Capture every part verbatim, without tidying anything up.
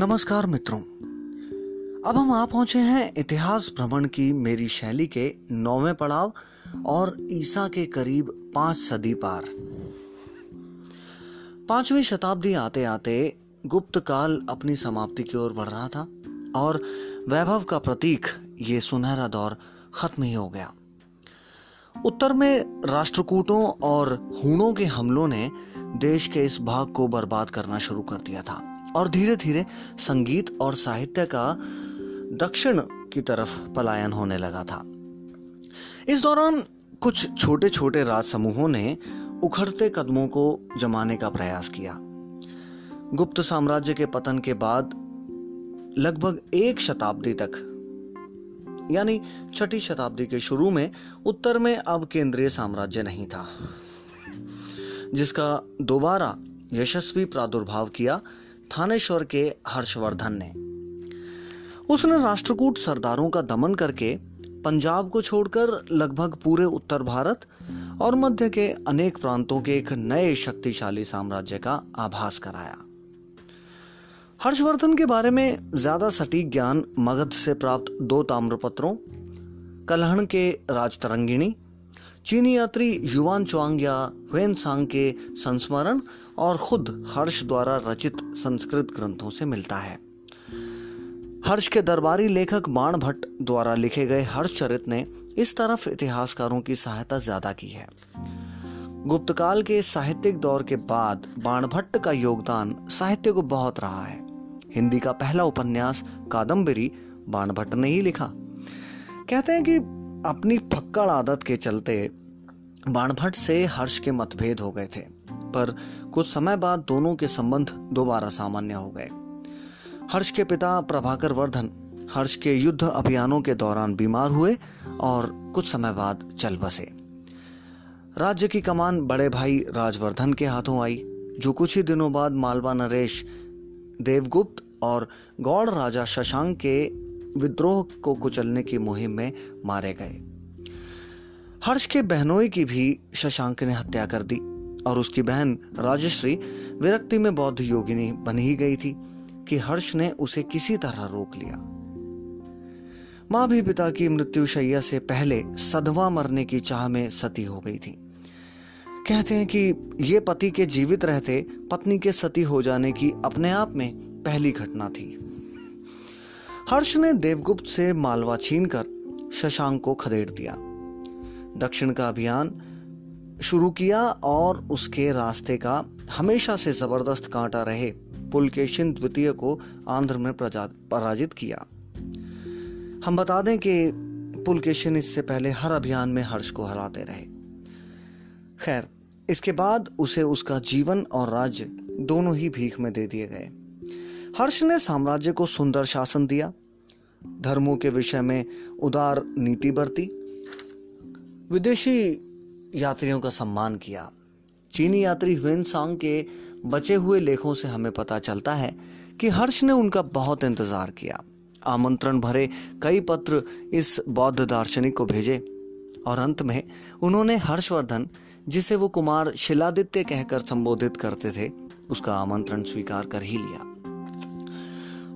नमस्कार मित्रों, अब हम आ पहुंचे हैं इतिहास भ्रमण की मेरी शैली के नौवें पड़ाव और ईसा के करीब पांच सदी पार। पांचवी शताब्दी आते आते गुप्त काल अपनी समाप्ति की ओर बढ़ रहा था और वैभव का प्रतीक ये सुनहरा दौर खत्म ही हो गया। उत्तर में राष्ट्रकूटों और हूणों के हमलों ने देश के इस भाग को बर्बाद करना शुरू कर दिया था और धीरे धीरे संगीत और साहित्य का दक्षिण की तरफ पलायन होने लगा था। इस दौरान कुछ छोटे छोटे राज समूहों ने उखड़ते कदमों को जमाने का प्रयास किया। गुप्त साम्राज्य के पतन के बाद लगभग एक शताब्दी तक यानी छठी शताब्दी के शुरू में उत्तर में अब केंद्रीय साम्राज्य नहीं था, जिसका दोबारा यशस्वी प्रादुर्भाव किया थानेश्वर के हर्षवर्धन ने। उसने राष्ट्रकूट सरदारों का दमन करके पंजाब को छोड़कर लगभग पूरे उत्तर भारत और मध्य के अनेक प्रांतों के एक नए शक्तिशाली साम्राज्य का आभास कराया। हर्षवर्धन के बारे में ज्यादा सटीक ज्ञान मगध से प्राप्त दो ताम्रपत्रों, कलहण के राजतरंगिणी, चीनी यात्री युवान चुआंग्या, वेन सांग के संस्मरण और खुद हर्ष द्वारा रचित संस्कृत ग्रंथों से मिलता है। हर्ष के दरबारी लेखक बाणभट्ट द्वारा लिखे गए हर्ष चरित ने इस तरफ इतिहासकारों की सहायता ज्यादा की है। गुप्तकाल के साहित्यिक दौर के बाद बाणभट्ट का योगदान साहित्य को बहुत रहा है। हिंदी का पहला उपन्यास कादंबरी बाणभट्ट ने ही लिखा। कहते हैं कि अपनी फक्कड़ आदत के चलते बाणभट्ट से हर्ष के मतभेद हो गए थे, पर कुछ समय बाद दोनों के संबंध दोबारा सामान्य हो गए। हर्ष के पिता प्रभाकर वर्धन हर्ष के युद्ध अभियानों के दौरान बीमार हुए और कुछ समय बाद चल बसे। राज्य की कमान बड़े भाई राजवर्धन के हाथों आई, जो कुछ ही दिनों बाद मालवा नरेश देवगुप्त और गौड़ राजा शशांक के विद्रोह को कुचलने की मुहिम में मारे गए। हर्ष के बहनोई की भी शशांक ने हत्या कर दी और उसकी बहन राजश्री विरक्ति में बौद्ध योगिनी बन ही गई थी कि हर्ष ने उसे किसी तरह रोक लिया। मां भी पिता की मृत्युशैया से पहले सधवा मरने की चाह में सती हो गई थी। कहते हैं कि ये पति के जीवित रहते पत्नी के सती हो जाने की अपने आप में पहली घटना थी। हर्ष ने देवगुप्त से मालवा छीनकर शशांक को खदेड़ दिया, दक्षिण का अभियान शुरू किया और उसके रास्ते का हमेशा से जबरदस्त कांटा रहे पुलकेशिन द्वितीय को आंध्र में पराजित किया। हम बता दें कि पुलकेशिन इससे पहले हर अभियान में हर्ष को हराते रहे। खैर, इसके बाद उसे उसका जीवन और राज्य दोनों ही भीख में दे दिए गए। हर्ष ने साम्राज्य को सुंदर शासन दिया, धर्मों के विषय में उदार नीति बरती, विदेशी यात्रियों का सम्मान किया। चीनी यात्री वेन सांग के बचे हुए लेखों से हमें पता चलता है कि हर्ष ने उनका बहुत इंतजार किया। आमंत्रण भरे कई पत्र इस बौद्ध दार्शनिक को भेजे और अंत में उन्होंने हर्षवर्धन, जिसे वो कुमार शिलादित्य कहकर संबोधित करते थे, उसका आमंत्रण स्वीकार कर ही लिया।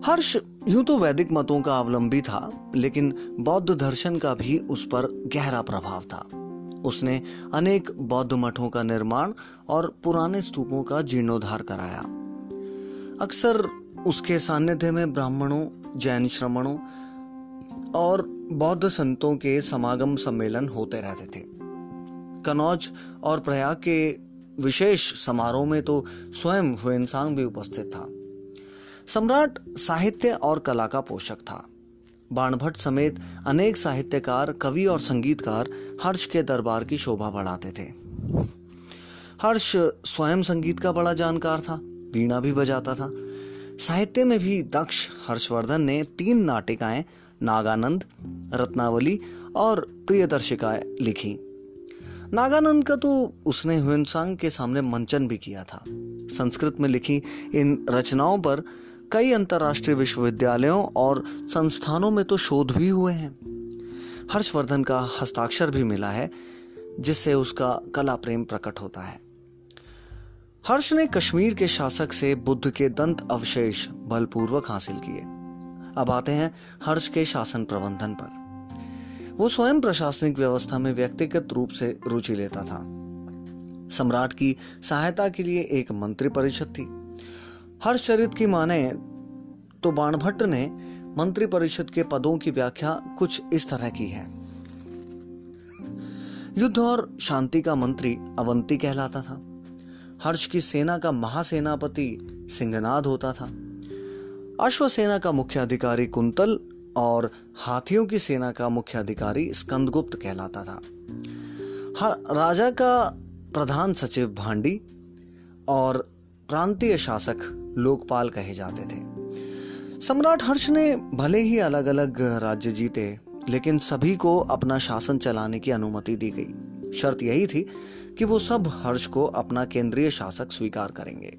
हर्ष यूं तो वैदिक मतों का अवलंबी था, लेकिन बौद्ध दर्शन का भी उस पर गहरा प्रभाव था। उसने अनेक बौद्ध मठों का निर्माण और पुराने स्तूपों का जीर्णोद्धार कराया। अक्सर उसके सान्निध्य में ब्राह्मणों, जैन श्रमणों और बौद्ध संतों के समागम सम्मेलन होते रहते थे। कनौज और प्रयाग के विशेष समारोह में तो स्वयं ह्वेनसांग भी उपस्थित था। सम्राट साहित्य और कला का पोषक था। बाणभट्ट समेत अनेक साहित्यकार, कवि और संगीतकार हर्ष के दरबार की शोभा बढ़ाते थे। हर्ष स्वयं संगीत का बड़ा जानकार था, वीणा भी बजाता था। साहित्य में भी दक्ष हर्षवर्धन ने तीन नाटिकाएं नागानंद, रत्नावली और प्रियदर्शिका लिखी। नागानंद का तो उसने ह्वेनसांग के सामने मंचन भी किया था। संस्कृत में लिखी इन रचनाओं पर कई अंतर्राष्ट्रीय विश्वविद्यालयों और संस्थानों में तो शोध भी हुए हैं। हर्षवर्धन का हस्ताक्षर भी मिला है, जिससे उसका कला प्रेम प्रकट होता है। हर्ष ने कश्मीर के शासक से बुद्ध के दंत अवशेष बलपूर्वक हासिल किए। अब आते हैं हर्ष के शासन प्रबंधन पर। वो स्वयं प्रशासनिक व्यवस्था में व्यक्तिगत रूप से रुचि लेता था। सम्राट की सहायता के लिए एक मंत्री परिषद थी। हर्ष चरित की माने तो बाणभट्ट ने मंत्री परिषद के पदों की व्याख्या कुछ इस तरह की है। युद्ध और शांति का मंत्री अवंती कहलाता था। हर्ष की सेना का महासेनापति सिंहनाद होता था। अश्व सेना का मुख्य अधिकारी कुंतल और हाथियों की सेना का मुख्य अधिकारी स्कंदगुप्त कहलाता था। राजा का प्रधान सचिव भांडी और प्रांतीय शासक लोकपाल कहे जाते थे। सम्राट हर्ष ने भले ही अलग अलग राज्य जीते, लेकिन सभी को अपना शासन चलाने की अनुमति दी गई। शर्त यही थी कि वो सब हर्ष को अपना केंद्रीय शासक स्वीकार करेंगे।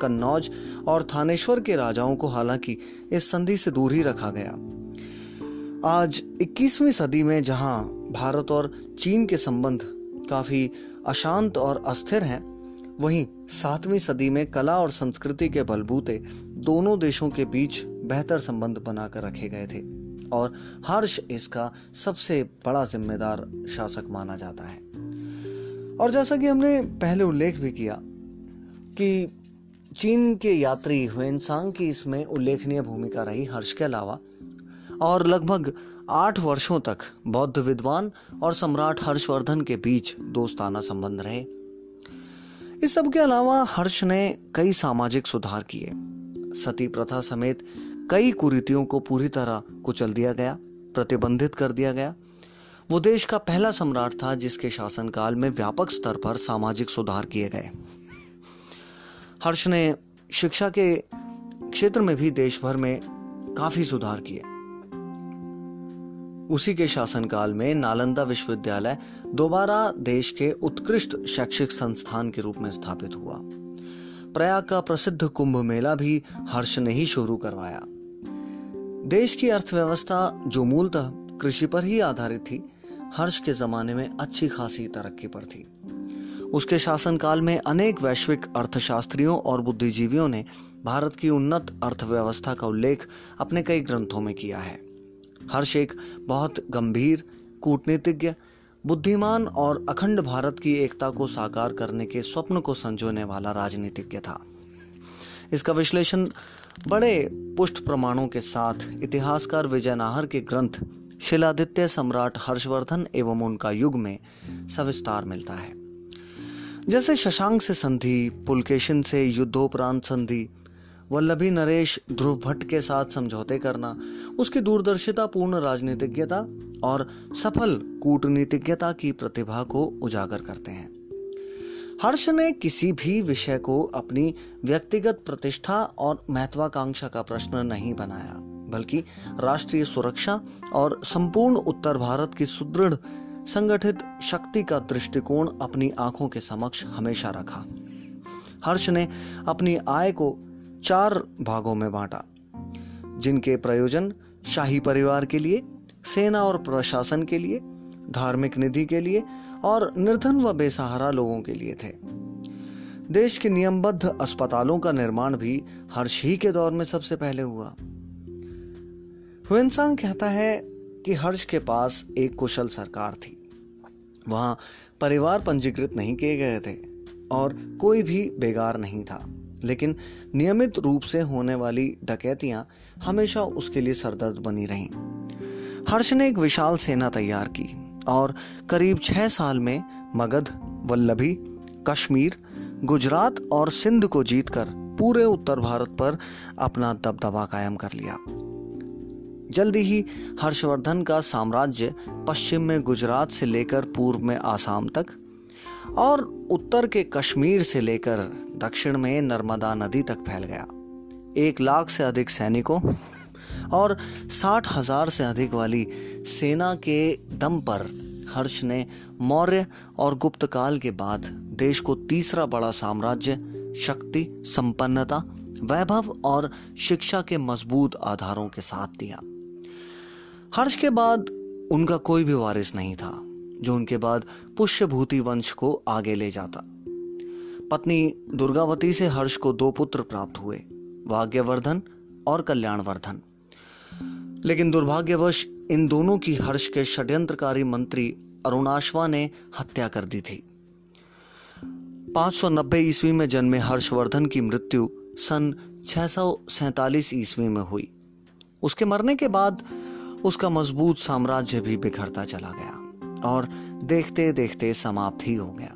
कनौज और थानेश्वर के राजाओं को हालांकि इस संधि से दूर ही रखा गया। आज इक्कीसवीं सदी में जहां भारत और चीन के संबंध काफी अशांत और अस्थिर हैं, वहीं सातवीं सदी में कला और संस्कृति के बलबूते दोनों देशों के बीच बेहतर संबंध बनाकर रखे गए थे और हर्ष इसका सबसे बड़ा जिम्मेदार शासक माना जाता है। और जैसा कि हमने पहले उल्लेख भी किया कि चीन के यात्री ह्वेनसांग की इसमें उल्लेखनीय भूमिका रही हर्ष के अलावा, और लगभग आठ वर्षों तक बौद्ध विद्वान और सम्राट हर्षवर्धन के बीच दोस्ताना संबंध रहे। इस सब के अलावा हर्ष ने कई सामाजिक सुधार किए। सती प्रथा समेत कई कुरीतियों को पूरी तरह कुचल दिया गया, प्रतिबंधित कर दिया गया। वो देश का पहला सम्राट था जिसके शासनकाल में व्यापक स्तर पर सामाजिक सुधार किए गए। हर्ष ने शिक्षा के क्षेत्र में भी देश भर में काफी सुधार किए। उसी के शासनकाल में नालंदा विश्वविद्यालय दोबारा देश के उत्कृष्ट शैक्षिक संस्थान के रूप में स्थापित हुआ। प्रयाग का प्रसिद्ध कुंभ मेला भी हर्ष ने ही शुरू करवाया। देश की अर्थव्यवस्था, जो मूलतः कृषि पर ही आधारित थी, हर्ष के जमाने में अच्छी खासी तरक्की पर थी। उसके शासनकाल में अनेक वैश्विक अर्थशास्त्रियों और बुद्धिजीवियों ने भारत की उन्नत अर्थव्यवस्था का उल्लेख अपने कई ग्रंथों में किया है। हर्ष एक बहुत गंभीर कूटनीतिज्ञ, बुद्धिमान और अखंड भारत की एकता को साकार करने के स्वप्न को संजोने वाला राजनीतिज्ञ था। इसका विश्लेषण बड़े पुष्ट प्रमाणों के साथ इतिहासकार विजय नाहर के ग्रंथ शिलादित्य सम्राट हर्षवर्धन एवं उनका युग में सविस्तार मिलता है। जैसे शशांक से संधि, पुलकेशिन से युद्धोपरांत संधि, वल्लभी नरेश ध्रुव भट्ट के साथ समझौते करना, उसकी दूरदर्शितापूर्ण राजनीतिज्ञता और सफल कूटनीतिज्ञता की प्रतिभा को उजागर करते हैं। हर्ष ने किसी भी विषय को अपनी व्यक्तिगत प्रतिष्ठा और महत्वाकांक्षा का प्रश्न नहीं बनाया, बल्कि राष्ट्रीय सुरक्षा और संपूर्ण उत्तर भारत की सुदृढ़ संगठित शक्ति का दृष्टिकोण अपनी आंखों के समक्ष हमेशा रखा। हर्ष ने अपनी आय को चार भागों में बांटा, जिनके प्रयोजन शाही परिवार के लिए, सेना और प्रशासन के लिए, धार्मिक निधि के लिए और निर्धन व बेसहारा लोगों के लिए थे। देश के नियमबद्ध अस्पतालों का निर्माण भी हर्ष ही के दौर में सबसे पहले हुआ। ह्वेनसांग कहता है कि हर्ष के पास एक कुशल सरकार थी। वहां परिवार पंजीकृत नहीं किए गए थे और कोई भी बेगार नहीं था, लेकिन नियमित रूप से होने वाली डकैतियां हमेशा उसके लिए सरदर्द बनी रहीं। हर्ष ने एक विशाल सेना तैयार की और करीब छह साल में मगध, वल्लभी, कश्मीर, गुजरात और सिंध को जीतकर पूरे उत्तर भारत पर अपना दबदबा कायम कर लिया। जल्दी ही हर्षवर्धन का साम्राज्य पश्चिम में गुजरात से लेकर पूर्व में आसाम तक और उत्तर के कश्मीर से लेकर दक्षिण में नर्मदा नदी तक फैल गया। एक लाख से अधिक सैनिकों और साठ हजार से अधिक वाली सेना के दम पर हर्ष ने मौर्य और गुप्त काल के बाद देश को तीसरा बड़ा साम्राज्य, शक्ति, संपन्नता, वैभव और शिक्षा के मजबूत आधारों के साथ दिया। हर्ष के बाद उनका कोई भी वारिस नहीं था जो उनके बाद पुष्यभूति वंश को आगे ले जाता। पत्नी दुर्गावती से हर्ष को दो पुत्र प्राप्त हुए, भाग्यवर्धन और कल्याणवर्धन। लेकिन दुर्भाग्यवश इन दोनों की हर्ष के षड्यंत्रकारी मंत्री अरुणाश्व ने हत्या कर दी थी। पाँच सौ नब्बे ईस्वी में जन्मे हर्षवर्धन की मृत्यु सन छह सौ सैंतालीस ईस्वी में हुई। उसके मरने के बाद उसका मजबूत साम्राज्य भी बिखरता चला गया और देखते देखते समाप्त ही हो गया।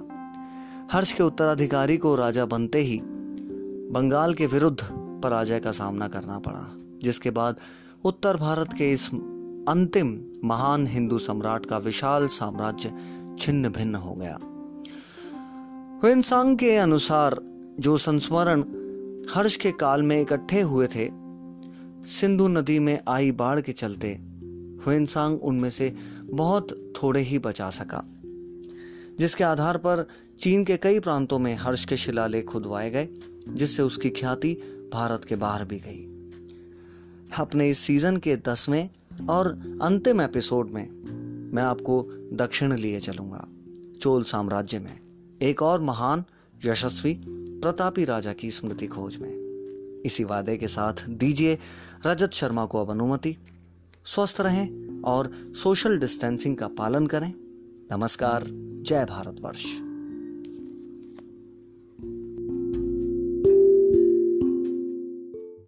हर्ष के उत्तराधिकारी को राजा बनते ही बंगाल के विरुद्ध पराजय का सामना करना पड़ा, जिसके बाद उत्तर भारत के इस अंतिम महान हिंदू सम्राट का विशाल साम्राज्य छिन्न भिन्न हो गया। ह्वेनसांग के अनुसार जो संस्मरण हर्ष के काल में इकट्ठे हुए थे, सिंधु नदी में आई बाढ़ के चलते ह्वेनसांग उनमें से बहुत थोड़े ही बचा सका, जिसके आधार पर चीन के कई प्रांतों में हर्ष के शिलालेख खुदवाए गए, जिससे उसकी ख्याति भारत के बाहर भी गई। अपने इस सीजन के दसवें और अंतिम एपिसोड में मैं आपको दक्षिण लिए चलूंगा, चोल साम्राज्य में एक और महान यशस्वी प्रतापी राजा की स्मृति खोज में। इसी वादे के साथ दीजिए रजत शर्मा को अब अनुमति। स्वस्थ रहें और सोशल डिस्टेंसिंग का पालन करें। नमस्कार, जय भारतवर्ष।